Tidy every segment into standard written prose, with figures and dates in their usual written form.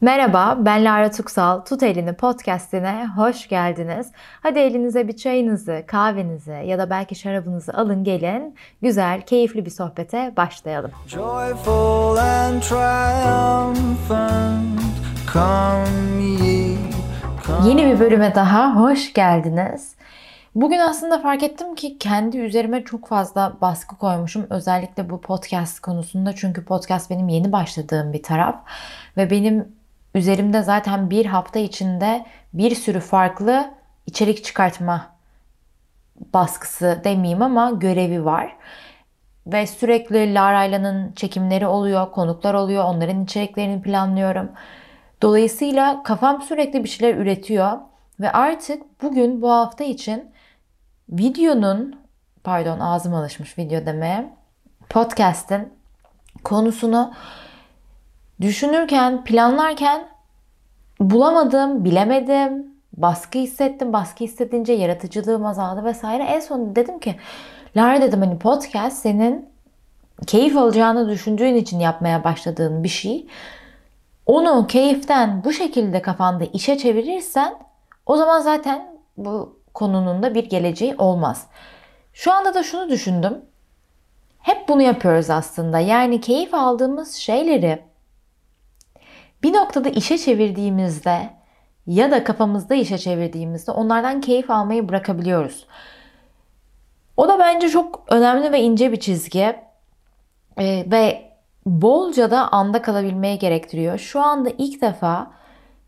Merhaba, ben Lara Tüksal. Tut Elini podcastine hoş geldiniz. Hadi elinize bir çayınızı, kahvenizi ya da belki şarabınızı alın gelin. Güzel, keyifli bir sohbete başlayalım. Joyful and triumphant, come ye, come. Yeni bir bölüme daha hoş geldiniz. Bugün aslında fark ettim ki kendi üzerime çok fazla baskı koymuşum. Özellikle bu podcast konusunda. Çünkü podcast benim yeni başladığım bir taraf. Ve benim üzerimde zaten bir hafta içinde bir sürü farklı içerik çıkartma baskısı demeyeyim ama görevi var. Ve sürekli Lara'nın çekimleri oluyor, konuklar oluyor, onların içeriklerini planlıyorum. Dolayısıyla kafam sürekli bir şeyler üretiyor. Ve artık bugün bu hafta için podcast'in konusunu düşünürken, planlarken bulamadım, bilemedim, baskı hissettim. Baskı hissedince yaratıcılığım azaldı vesaire. En sonunda dedim ki, Lara dedim hani podcast senin keyif alacağını düşündüğün için yapmaya başladığın bir şey. Onu keyiften bu şekilde kafanda işe çevirirsen o zaman zaten bu konunun da bir geleceği olmaz. Şu anda da şunu düşündüm. Hep bunu yapıyoruz aslında. Yani keyif aldığımız şeyleri bir noktada işe çevirdiğimizde ya da kafamızda işe çevirdiğimizde onlardan keyif almayı bırakabiliyoruz. O da bence çok önemli ve ince bir çizgi. Ve bolca da anda kalabilmeyi gerektiriyor. Şu anda ilk defa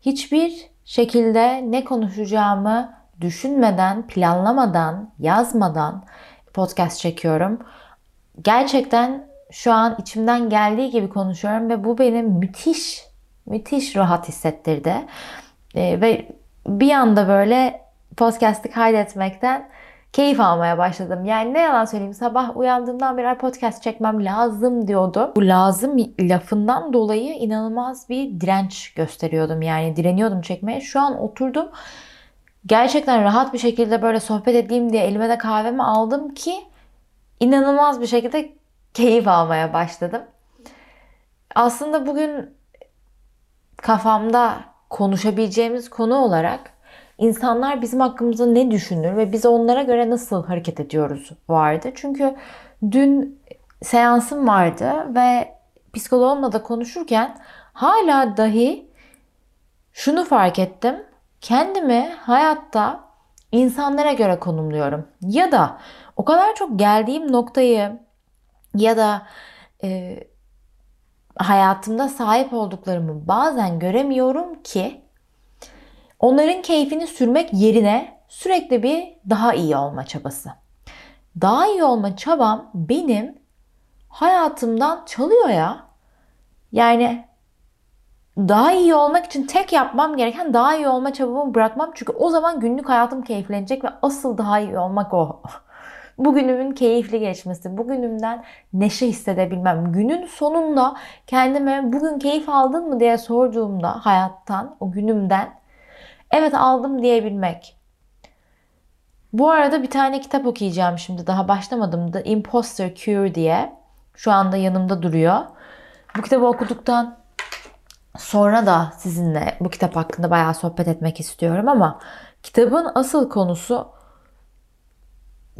hiçbir şekilde ne konuşacağımı düşünmeden, planlamadan, yazmadan podcast çekiyorum. Gerçekten şu an içimden geldiği gibi konuşuyorum ve bu beni müthiş, müthiş rahat hissettirdi. Ve bir anda böyle podcast'ı kaydetmekten keyif almaya başladım. Yani ne yalan söyleyeyim, sabah uyandığımdan beri podcast çekmem lazım diyordum. Bu lazım lafından dolayı inanılmaz bir direnç gösteriyordum. Yani direniyordum çekmeye. Şu an oturdum. Gerçekten rahat bir şekilde böyle sohbet edeyim diye elime de kahvemi aldım ki inanılmaz bir şekilde keyif almaya başladım. Aslında bugün kafamda konuşabileceğimiz konu olarak İnsanlar bizim hakkımızda ne düşünür ve biz onlara göre nasıl hareket ediyoruz vardı. Çünkü dün seansım vardı ve psikoloğumla da konuşurken hala dahi şunu fark ettim. Kendimi hayatta insanlara göre konumluyorum. Ya da o kadar çok geldiğim noktayı ya da hayatımda sahip olduklarımı bazen göremiyorum ki onların keyfini sürmek yerine sürekli bir daha iyi olma çabası. Daha iyi olma çabam benim hayatımdan çalıyor ya. Yani daha iyi olmak için tek yapmam gereken daha iyi olma çabamı bırakmam. Çünkü o zaman günlük hayatım keyiflenecek ve asıl daha iyi olmak o. Bugünümün keyifli geçmesi, bugünümden neşe hissedebilmem. Günün sonunda kendime bugün keyif aldın mı diye sorduğumda hayattan, o günümden evet aldım diyebilmek. Bu arada bir tane kitap okuyacağım şimdi. Daha başlamadım. The Imposter Cure diye. Şu anda yanımda duruyor. Bu kitabı okuduktan sonra da sizinle bu kitap hakkında bayağı sohbet etmek istiyorum ama kitabın asıl konusu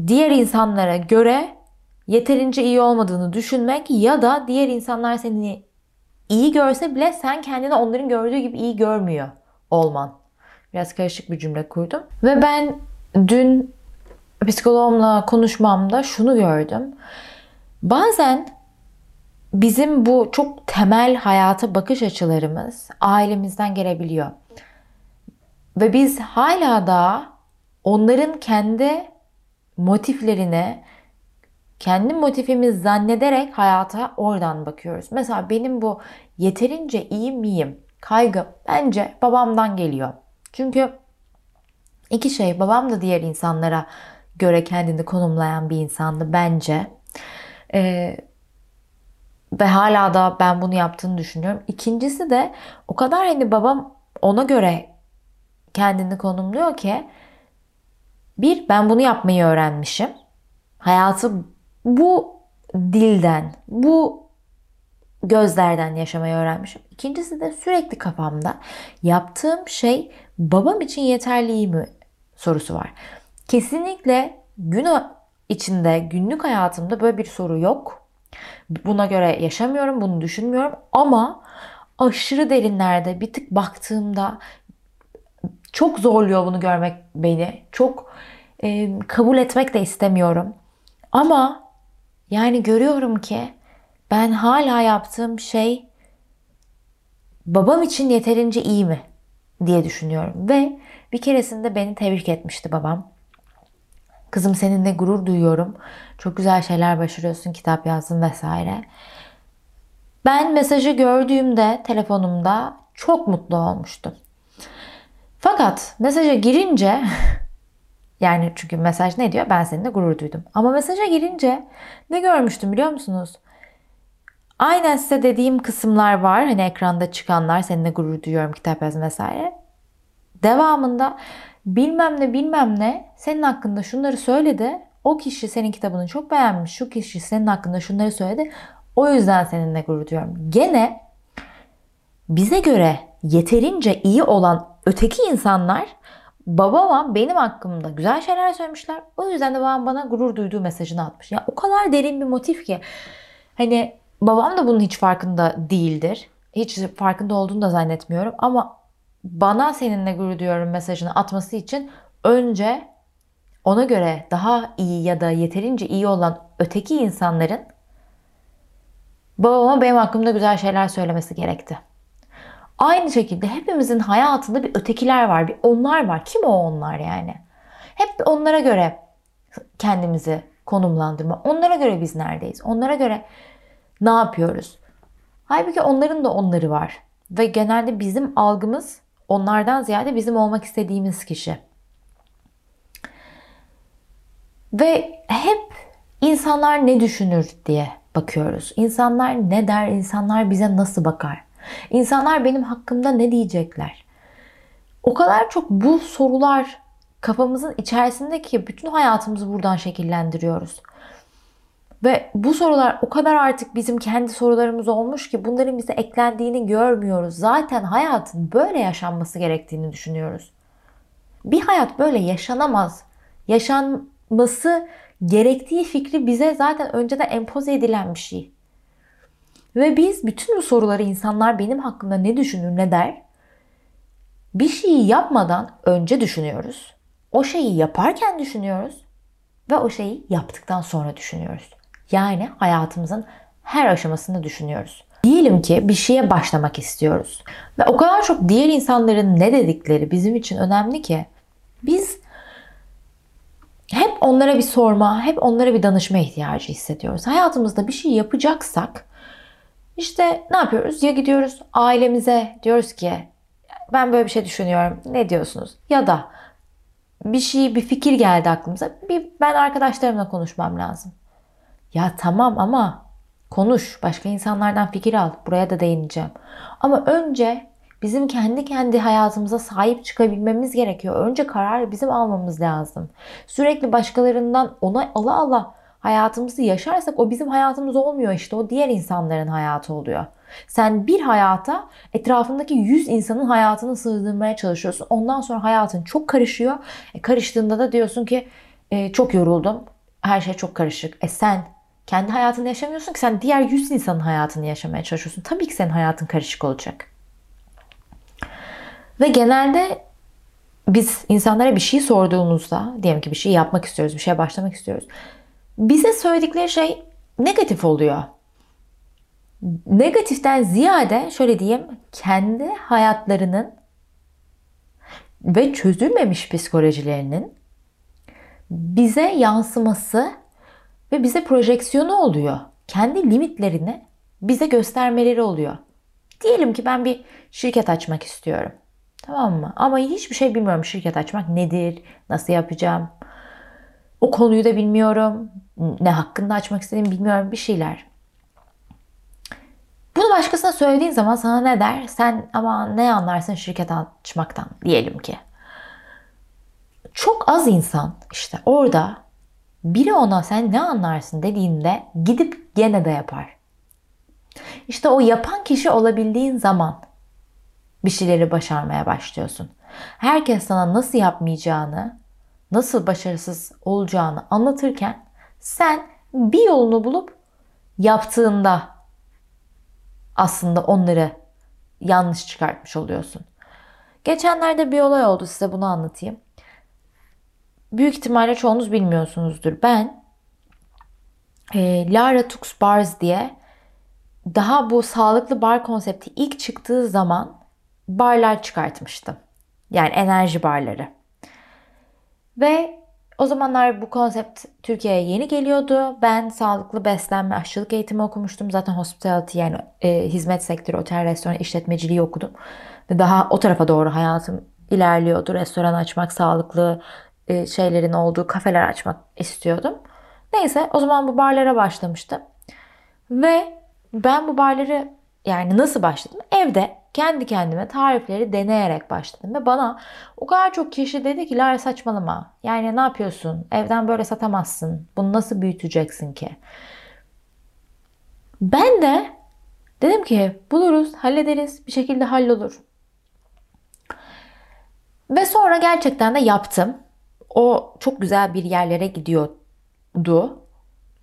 diğer insanlara göre yeterince iyi olmadığını düşünmek ya da diğer insanlar seni iyi görse bile sen kendini onların gördüğü gibi iyi görmüyor olman. Biraz karışık bir cümle kurdum. Ve ben dün psikoloğumla konuşmamda şunu gördüm. Bazen bizim bu çok temel hayata bakış açılarımız ailemizden gelebiliyor. Ve biz hala da onların kendi motiflerini, kendi motifimiz zannederek hayata oradan bakıyoruz. Mesela benim bu yeterince iyi miyim kaygım bence babamdan geliyor. Çünkü iki şey, babam da diğer insanlara göre kendini konumlayan bir insandı bence. Ve hala da ben bunu yaptığını düşünüyorum. İkincisi de o kadar hani babam ona göre kendini konumluyor ki bir, ben bunu yapmayı öğrenmişim. Hayatı bu dilden, bu gözlerden yaşamayı öğrenmişim. İkincisi de sürekli kafamda yaptığım şey babam için yeterli mi sorusu var. Kesinlikle gün içinde, günlük hayatımda böyle bir soru yok. Buna göre yaşamıyorum, bunu düşünmüyorum ama aşırı derinlerde bir tık baktığımda çok zorluyor bunu görmek beni. Çok kabul etmek de istemiyorum. Ama yani görüyorum ki ben hala yaptığım şey babam için yeterince iyi mi diye düşünüyorum. Ve bir keresinde beni tebrik etmişti babam. Kızım seninle gurur duyuyorum. Çok güzel şeyler başarıyorsun, kitap yazdın vesaire. Ben mesajı gördüğümde telefonumda çok mutlu olmuştum. Fakat mesaja girince yani çünkü mesaj ne diyor? Ben seninle gurur duydum. Ama mesaja girince ne görmüştüm biliyor musunuz? Aynen size dediğim kısımlar var. Hani ekranda çıkanlar, seninle gurur duyuyorum, kitap yazdım vesaire. Devamında bilmem ne senin hakkında şunları söyledi. O kişi senin kitabını çok beğenmiş. Şu kişi senin hakkında şunları söyledi. O yüzden seninle gurur duyuyorum. Gene bize göre yeterince iyi olan öteki insanlar babama benim hakkımda güzel şeyler söylemişler. O yüzden de babam bana gurur duyduğu mesajını atmış. Yani o kadar derin bir motif ki. Hani babam da bunun hiç farkında değildir. Hiç farkında olduğunu da zannetmiyorum. Ama bana seninle gurur duyuyorum mesajını atması için önce ona göre daha iyi ya da yeterince iyi olan öteki insanların babama benim hakkımda güzel şeyler söylemesi gerekti. Aynı şekilde hepimizin hayatında bir ötekiler var, bir onlar var. Kim o onlar yani? Hep onlara göre kendimizi konumlandırma. Onlara göre biz neredeyiz? Onlara göre ne yapıyoruz? Halbuki onların da onları var. Ve genelde bizim algımız onlardan ziyade bizim olmak istediğimiz kişi. Ve hep insanlar ne düşünür diye bakıyoruz. İnsanlar ne der? İnsanlar bize nasıl bakar? İnsanlar benim hakkımda ne diyecekler? O kadar çok bu sorular kafamızın içerisindeki bütün hayatımızı buradan şekillendiriyoruz. Ve bu sorular o kadar artık bizim kendi sorularımız olmuş ki bunların bize eklendiğini görmüyoruz. Zaten hayatın böyle yaşanması gerektiğini düşünüyoruz. Bir hayat böyle yaşanamaz. Yaşanması gerektiği fikri bize zaten önceden empoze edilen bir şey. Ve biz bütün bu soruları insanlar benim hakkımda ne düşünür, ne der? Bir şeyi yapmadan önce düşünüyoruz. O şeyi yaparken düşünüyoruz. Ve o şeyi yaptıktan sonra düşünüyoruz. Yani hayatımızın her aşamasını düşünüyoruz. Diyelim ki bir şeye başlamak istiyoruz. Ve o kadar çok diğer insanların ne dedikleri bizim için önemli ki biz hep onlara bir sorma, hep onlara bir danışma ihtiyacı hissediyoruz. Hayatımızda bir şey yapacaksak İşte ne yapıyoruz? Ya gidiyoruz ailemize diyoruz ki ben böyle bir şey düşünüyorum. Ne diyorsunuz? Ya da bir fikir geldi aklımıza. Ben arkadaşlarımla konuşmam lazım. Ya tamam ama konuş. Başka insanlardan fikir al. Buraya da değineceğim. Ama önce bizim kendi hayatımıza sahip çıkabilmemiz gerekiyor. Önce kararı bizim almamız lazım. Sürekli başkalarından onay ala hayatımızı yaşarsak o bizim hayatımız olmuyor işte. O diğer insanların hayatı oluyor. Sen bir hayata etrafındaki 100 insanın hayatını sığdırmaya çalışıyorsun. Ondan sonra hayatın çok karışıyor. Karıştığında da diyorsun ki çok yoruldum. Her şey çok karışık. Sen kendi hayatını yaşamıyorsun ki sen diğer 100 insanın hayatını yaşamaya çalışıyorsun. Tabii ki senin hayatın karışık olacak. Ve genelde biz insanlara bir şey sorduğumuzda diyelim ki bir şey yapmak istiyoruz, bir şeye başlamak istiyoruz. Bize söyledikleri şey negatif oluyor. Negatiften ziyade şöyle diyeyim, kendi hayatlarının ve çözülmemiş psikolojilerinin bize yansıması ve bize projeksiyonu oluyor. Kendi limitlerini bize göstermeleri oluyor. Diyelim ki ben bir şirket açmak istiyorum. Tamam mı? Ama hiçbir şey bilmiyorum. Şirket açmak nedir? Nasıl yapacağım? O konuyu da bilmiyorum. Ne hakkında açmak istediğimi bilmiyorum. Bir şeyler. Bunu başkasına söylediğin zaman sana ne der? Sen ama ne anlarsın şirket açmaktan diyelim ki. Çok az insan işte orada biri ona sen ne anlarsın dediğinde gidip gene de yapar. İşte o yapan kişi olabildiğin zaman bir şeyleri başarmaya başlıyorsun. Herkes sana nasıl yapmayacağını, nasıl başarısız olacağını anlatırken sen bir yolunu bulup yaptığında aslında onları yanlış çıkartmış oluyorsun. Geçenlerde bir olay oldu, size bunu anlatayım. Büyük ihtimalle çoğunuz bilmiyorsunuzdur. Ben Lara Tüks Bars diye daha bu sağlıklı bar konsepti ilk çıktığı zaman barlar çıkartmıştım. Yani enerji barları. Ve o zamanlar bu konsept Türkiye'ye yeni geliyordu. Ben sağlıklı beslenme, aşçılık eğitimi okumuştum. Zaten hospitality yani hizmet sektörü, otel, restoran, işletmeciliği okudum. Ve daha o tarafa doğru hayatım ilerliyordu. Restoran açmak, sağlıklı şeylerin olduğu kafeler açmak istiyordum. Neyse o zaman bu barlara başlamıştım. Ve ben bu barları yani nasıl başladım? Evde kendi kendime tarifleri deneyerek başladım. Ve bana o kadar çok kişi dedi ki Lara saçmalama. Yani ne yapıyorsun? Evden böyle satamazsın. Bunu nasıl büyüteceksin ki? Ben de dedim ki buluruz, hallederiz. Bir şekilde hallolur. Ve sonra gerçekten de yaptım. O çok güzel bir yerlere gidiyordu.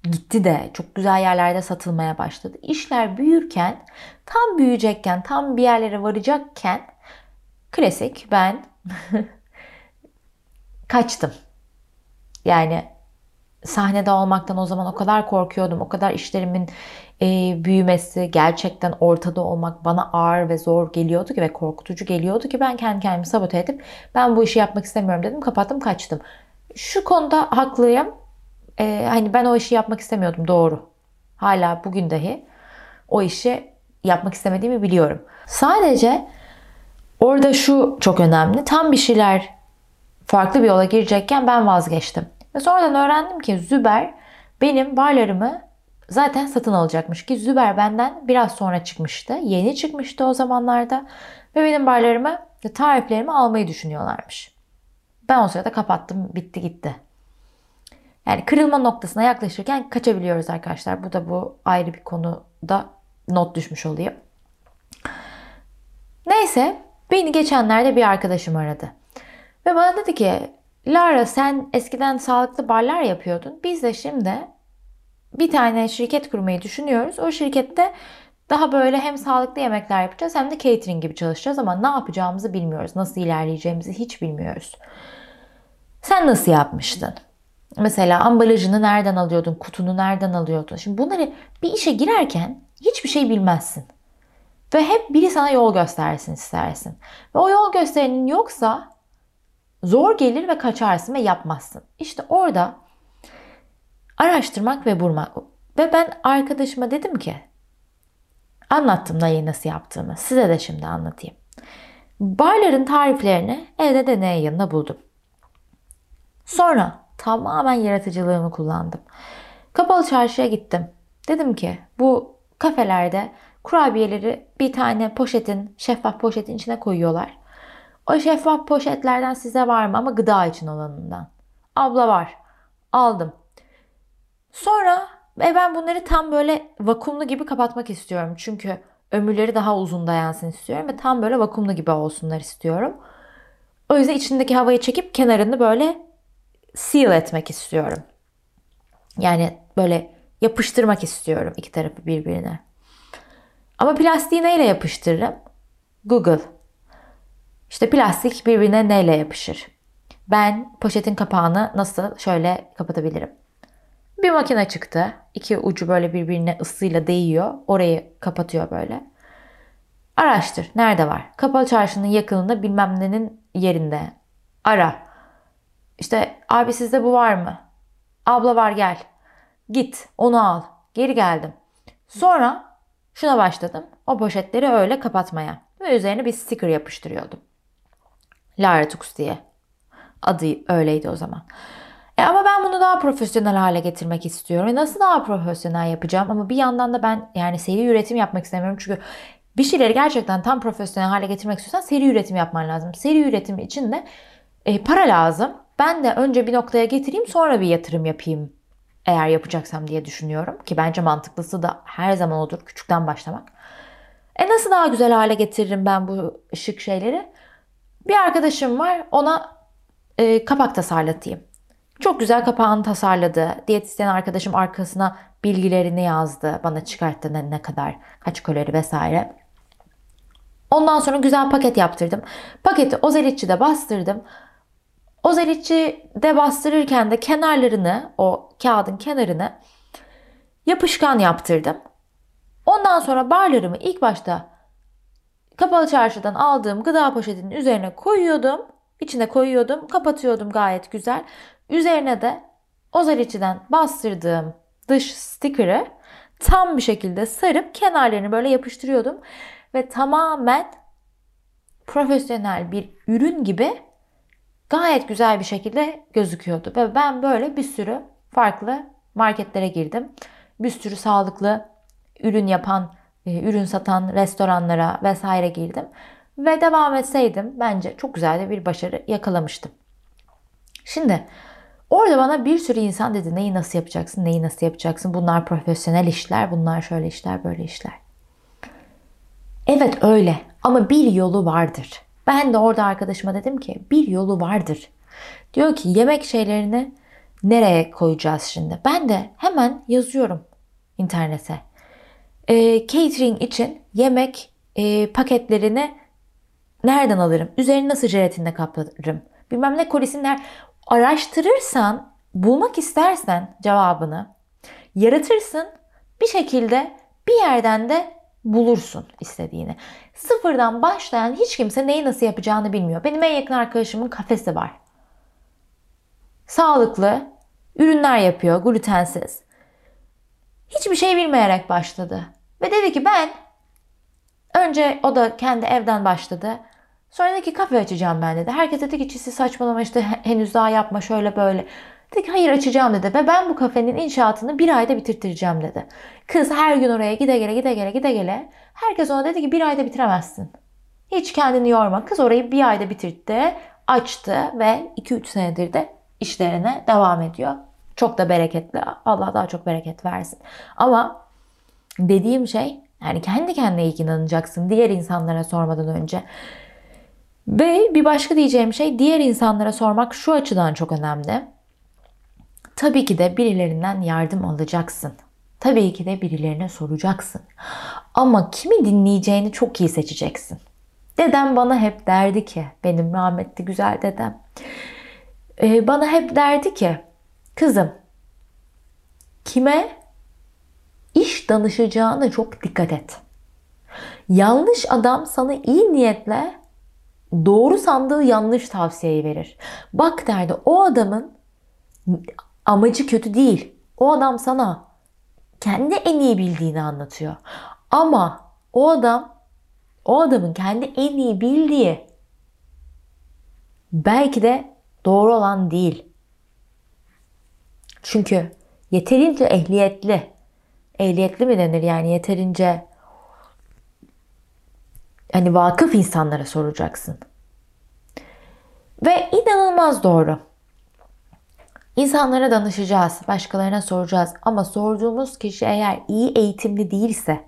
Gitti de çok güzel yerlerde satılmaya başladı. İşler büyürken, tam büyüyecekken, tam bir yerlere varacakken klasik ben kaçtım. Yani sahnede olmaktan o zaman o kadar korkuyordum. O kadar işlerimin büyümesi, gerçekten ortada olmak bana ağır ve zor geliyordu ki ve korkutucu geliyordu ki ben kendi kendimi sabote edip ben bu işi yapmak istemiyorum dedim. Kapattım, kaçtım. Şu konuda haklıyım. Hani ben o işi yapmak istemiyordum, doğru. Hala bugün dahi o işi yapmak istemediğimi biliyorum. Sadece orada şu çok önemli. Tam bir şeyler farklı bir yola girecekken ben vazgeçtim. Ve sonradan öğrendim ki Züber benim barlarımı zaten satın alacakmış ki Züber benden biraz sonra çıkmıştı. Yeni çıkmıştı o zamanlarda. Ve benim barlarımı, tariflerimi almayı düşünüyorlarmış. Ben o sırada kapattım, bitti gitti. Yani kırılma noktasına yaklaşırken kaçabiliyoruz arkadaşlar. Bu da bu ayrı bir konuda not düşmüş olayım. Neyse beni geçenlerde bir arkadaşım aradı. Ve bana dedi ki Lara sen eskiden sağlıklı barlar yapıyordun. Biz de şimdi bir tane şirket kurmayı düşünüyoruz. O şirkette daha böyle hem sağlıklı yemekler yapacağız hem de catering gibi çalışacağız. Ama ne yapacağımızı bilmiyoruz. Nasıl ilerleyeceğimizi hiç bilmiyoruz. Sen nasıl yapmıştın? Mesela ambalajını nereden alıyordun? Kutunu nereden alıyordun? Şimdi bunları bir işe girerken hiçbir şey bilmezsin. Ve hep biri sana yol göstersin istersin. Ve o yol gösterenin yoksa zor gelir ve kaçarsın ve yapmazsın. İşte orada araştırmak ve bulmak. Ve ben arkadaşıma dedim ki anlattım dayı nasıl yaptığımı. Size de şimdi anlatayım. Barların tariflerini evde deney yanına buldum. Sonra tamamen yaratıcılığımı kullandım. Kapalı çarşıya gittim. Dedim ki bu kafelerde kurabiyeleri bir tane poşetin, şeffaf poşetin içine koyuyorlar. O şeffaf poşetlerden size var mı? Ama gıda için olanından. Abla var. Aldım. Sonra ben bunları tam böyle vakumlu gibi kapatmak istiyorum. Çünkü ömürleri daha uzun dayansın istiyorum. Ve tam böyle vakumlu gibi olsunlar istiyorum. O yüzden içindeki havayı çekip kenarını böyle seal etmek istiyorum. Yani böyle yapıştırmak istiyorum iki tarafı birbirine. Ama plastiği neyle yapıştırırım? Google. İşte plastik birbirine neyle yapışır? Ben poşetin kapağını nasıl şöyle kapatabilirim? Bir makine çıktı. İki ucu böyle birbirine ısıyla değiyor. Orayı kapatıyor böyle. Araştır. Nerede var? Kapalı çarşının yakınında bilmem nenin yerinde. Ara. İşte abi sizde bu var mı? Abla var gel. Git onu al. Geri geldim. Sonra şuna başladım. O poşetleri öyle kapatmaya. Ve üzerine bir sticker yapıştırıyordum. Lara Tüks diye. Adı öyleydi o zaman. Ama ben bunu daha profesyonel hale getirmek istiyorum. Nasıl daha profesyonel yapacağım? Ama bir yandan da ben yani seri üretim yapmak istemiyorum. Çünkü bir şeyleri gerçekten tam profesyonel hale getirmek istiyorsan seri üretim yapman lazım. Seri üretim için de para lazım. Ben de önce bir noktaya getireyim sonra bir yatırım yapayım eğer yapacaksam diye düşünüyorum. Ki bence mantıklısı da her zaman odur, küçükten başlamak. Nasıl daha güzel hale getiririm ben bu şık şeyleri? Bir arkadaşım var, ona kapak tasarlatayım. Çok güzel kapağını tasarladı. Diyetisyen arkadaşım arkasına bilgilerini yazdı. Bana çıkarttı ne kadar, kaç kalori vesaire. Ondan sonra güzel paket yaptırdım. Paketi ozelitçide bastırdım. Ozelitçide bastırırken de kenarlarını, o kağıdın kenarını yapışkan yaptırdım. Ondan sonra barlarımı ilk başta kapalı çarşıdan aldığım gıda poşetinin üzerine koyuyordum. İçine koyuyordum, kapatıyordum gayet güzel. Üzerine de ozelitçiden bastırdığım dış sticker'ı tam bir şekilde sarıp kenarlarını böyle yapıştırıyordum. Ve tamamen profesyonel bir ürün gibi gayet güzel bir şekilde gözüküyordu. Ve ben böyle bir sürü farklı marketlere girdim. Bir sürü sağlıklı ürün yapan, ürün satan restoranlara vesaire girdim. Ve devam etseydim bence çok güzel de bir başarı yakalamıştım. Şimdi orada bana bir sürü insan dedi neyi nasıl yapacaksın, neyi nasıl yapacaksın. Bunlar profesyonel işler, bunlar şöyle işler, böyle işler. Evet öyle ama bir yolu vardır. Ben de orada arkadaşıma dedim ki bir yolu vardır. Diyor ki yemek şeylerini nereye koyacağız şimdi? Ben de hemen yazıyorum internete. Catering için yemek paketlerini nereden alırım? Üzerini nasıl jelatinle kaplarım? Bilmem ne kolisinler. Araştırırsan, bulmak istersen cevabını yaratırsın. Bir şekilde bir yerden de bulursun istediğini. Sıfırdan başlayan hiç kimse neyi nasıl yapacağını bilmiyor. Benim en yakın arkadaşımın kafesi var. Sağlıklı ürünler yapıyor, glutensiz. Hiçbir şey bilmeyerek başladı. Ve dedi ki ben önce o da kendi evden başladı. Sonra dedi ki kafe açacağım ben dedi. Herkes dedi ki siz saçmalama işte henüz daha yapma şöyle böyle. Dedi ki hayır açacağım dedi ve ben bu kafenin inşaatını bir ayda bitirtireceğim dedi. Kız her gün oraya gide gele. Herkes ona dedi ki bir ayda bitiremezsin. Hiç kendini yorma. Kız orayı bir ayda bitirtti, açtı ve 2-3 senedir de işlerine devam ediyor. Çok da bereketli. Allah daha çok bereket versin. Ama dediğim şey yani kendi kendine ilk inanacaksın diğer insanlara sormadan önce. Ve bir başka diyeceğim şey diğer insanlara sormak şu açıdan çok önemli. Tabii ki de birilerinden yardım alacaksın. Tabii ki de birilerine soracaksın. Ama kimi dinleyeceğini çok iyi seçeceksin. Dedem bana hep derdi ki, benim rahmetli güzel dedem. Bana hep derdi ki, kızım kime iş danışacağına çok dikkat et. Yanlış adam sana iyi niyetle doğru sandığı yanlış tavsiyeyi verir. Bak derdi o adamın amacı kötü değil. O adam sana kendi en iyi bildiğini anlatıyor. Ama o adamın kendi en iyi bildiği belki de doğru olan değil. Çünkü yeterince ehliyetli mi denir yani yeterince hani vakıf insanlara soracaksın. Ve inanılmaz doğru. İnsanlara danışacağız, başkalarına soracağız ama sorduğumuz kişi eğer iyi eğitimli değilse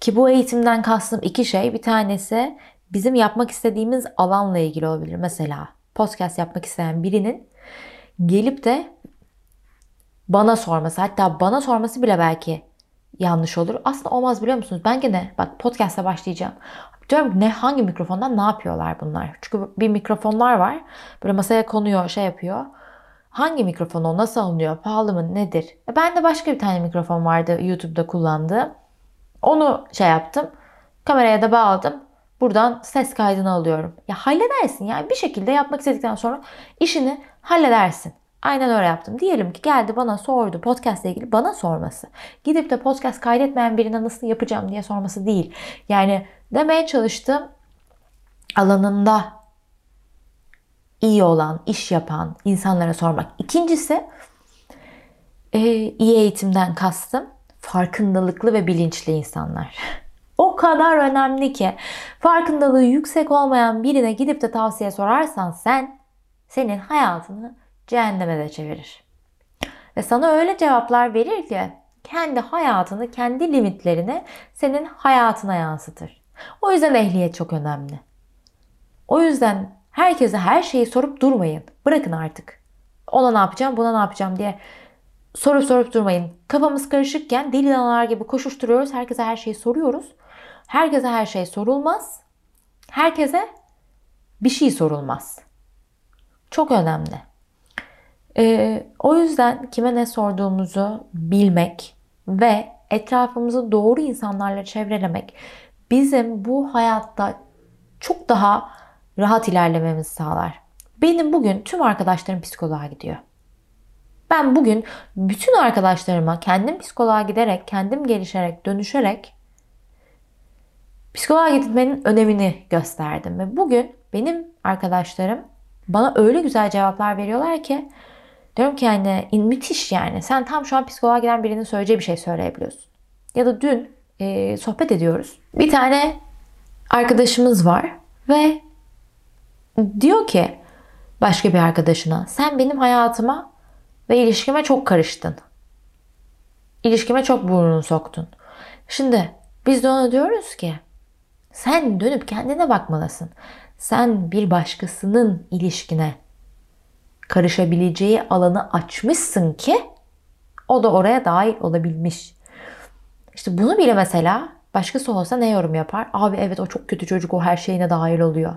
ki bu eğitimden kastım iki şey. Bir tanesi bizim yapmak istediğimiz alanla ilgili olabilir. Mesela podcast yapmak isteyen birinin gelip de bana sorması, hatta bana sorması bile belki yanlış olur. Aslında olmaz biliyor musunuz? Ben gene bak podcast'a başlayacağım. Diyorum ne hangi mikrofondan ne yapıyorlar bunlar? Çünkü bir mikrofonlar var. Böyle masaya konuyor, şey yapıyor. Hangi mikrofon o? Nasıl alınıyor? Pahalı mı? Nedir? Ben de başka bir tane mikrofon vardı YouTube'da kullandığım. Onu şey yaptım. Kameraya da bağladım. Buradan ses kaydını alıyorum. Ya halledersin yani bir şekilde yapmak istedikten sonra işini halledersin. Aynen öyle yaptım. Diyelim ki geldi bana sordu podcast ile ilgili bana sorması. Gidip de podcast kaydetmeyen birine nasıl yapacağım diye sorması değil. Yani demeye çalıştığım alanında iyi olan, iş yapan insanlara sormak. İkincisi iyi eğitimden kastım farkındalıklı ve bilinçli insanlar. O kadar önemli ki farkındalığı yüksek olmayan birine gidip de tavsiye sorarsan senin hayatını cehenneme de çevirir. Ve sana öyle cevaplar verir ki kendi hayatını, kendi limitlerini senin hayatına yansıtır. O yüzden ehliyet çok önemli. O yüzden herkese her şeyi sorup durmayın. Bırakın artık. Ona ne yapacağım, buna ne yapacağım diye sorup durmayın. Kafamız karışıkken deli danalar gibi koşuşturuyoruz. Herkese her şeyi soruyoruz. Herkese her şey sorulmaz. Herkese bir şey sorulmaz. Çok önemli. O yüzden kime ne sorduğumuzu bilmek ve etrafımızı doğru insanlarla çevrelemek bizim bu hayatta çok daha rahat ilerlememizi sağlar. Benim bugün tüm arkadaşlarım psikoloğa gidiyor. Ben bugün bütün arkadaşlarıma kendim psikoloğa giderek, kendim gelişerek, dönüşerek psikoloğa gitmenin önemini gösterdim. Ve bugün benim arkadaşlarım bana öyle güzel cevaplar veriyorlar ki diyorum ki yani müthiş yani. Sen tam şu an psikoloğa giden birinin söyleyeceği bir şey söyleyebiliyorsun. Ya da dün sohbet ediyoruz. Bir tane arkadaşımız var ve diyor ki başka bir arkadaşına, sen benim hayatıma ve ilişkime çok karıştın. İlişkime çok burnunu soktun. Şimdi biz de ona diyoruz ki sen dönüp kendine bakmalısın. Sen bir başkasının ilişkine karışabileceği alanı açmışsın ki o da oraya dahil olabilmiş. İşte bunu bile mesela başkası olsa ne yorum yapar? Abi evet o çok kötü çocuk, o her şeyine dahil oluyor.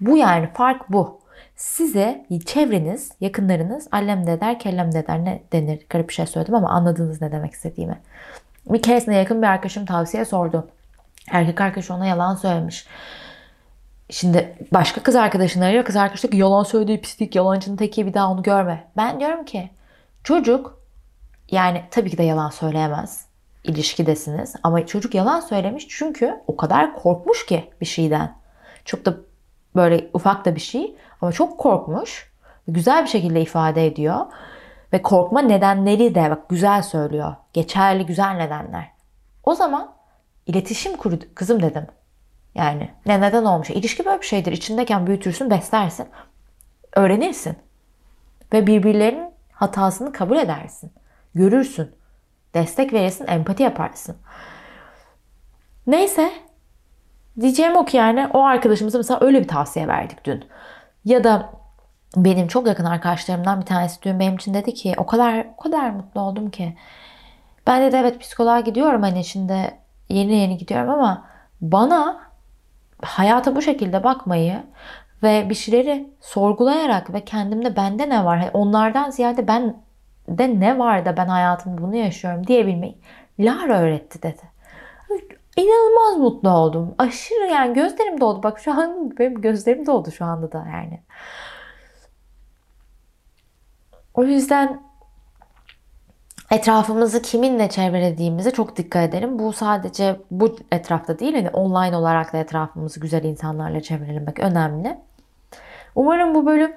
Bu yani fark bu. Size çevreniz, yakınlarınız allem de der, kellem de der ne denir? Garip bir şey söyledim ama anladınız ne demek istediğimi. Bir keresinde yakın bir arkadaşım tavsiye sordu. Erkek arkadaşı ona yalan söylemiş. Şimdi başka kız arkadaşını arıyor. Kız arkadaşı diyor ki yalan söylediği pislik, yalancının teki, bir daha onu görme. Ben diyorum ki çocuk yani tabii ki de yalan söyleyemez. İlişkidesiniz ama çocuk yalan söylemiş çünkü o kadar korkmuş ki bir şeyden. Çok da böyle ufak da bir şey ama çok korkmuş. Güzel bir şekilde ifade ediyor. Ve korkma nedenleri de bak güzel söylüyor. Geçerli güzel nedenler. O zaman iletişim kurdu. Kızım dedim. Yani neden olmuş? İlişki böyle bir şeydir. İçindeyken büyütürsün, beslersin. Öğrenirsin. Ve birbirlerinin hatasını kabul edersin. Görürsün. Destek verirsin, empati yaparsın. Neyse. Diyeceğim o ki yani o arkadaşımıza mesela öyle bir tavsiye verdik dün. Ya da benim çok yakın arkadaşlarımdan bir tanesi dün benim için dedi ki o kadar mutlu oldum ki. Ben de evet psikoloğa gidiyorum hani şimdi yeni gidiyorum ama bana hayata bu şekilde bakmayı ve bir şeyleri sorgulayarak ve kendimde bende ne var, onlardan ziyade bende ne var da ben hayatımda bunu yaşıyorum diyebilmeyi Lara öğretti dedi. İnanılmaz mutlu oldum. Aşırı yani gözlerim doldu. Bak şu an benim gözlerim doldu şu anda da yani. O yüzden etrafımızı kiminle çevrelediğimize çok dikkat edelim. Bu sadece bu etrafta değil, yani online olarak da etrafımızı güzel insanlarla çevrelemek önemli. Umarım bu bölüm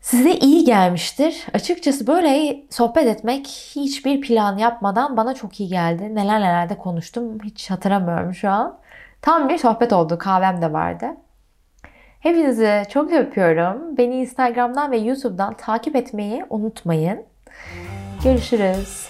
size iyi gelmiştir. Açıkçası böyle sohbet etmek hiçbir plan yapmadan bana çok iyi geldi. Neler de konuştum hiç hatırlamıyorum şu an. Tam bir sohbet oldu. Kahvem de vardı. Hepinizi çok öpüyorum. Beni Instagram'dan ve YouTube'dan takip etmeyi unutmayın. Görüşürüz.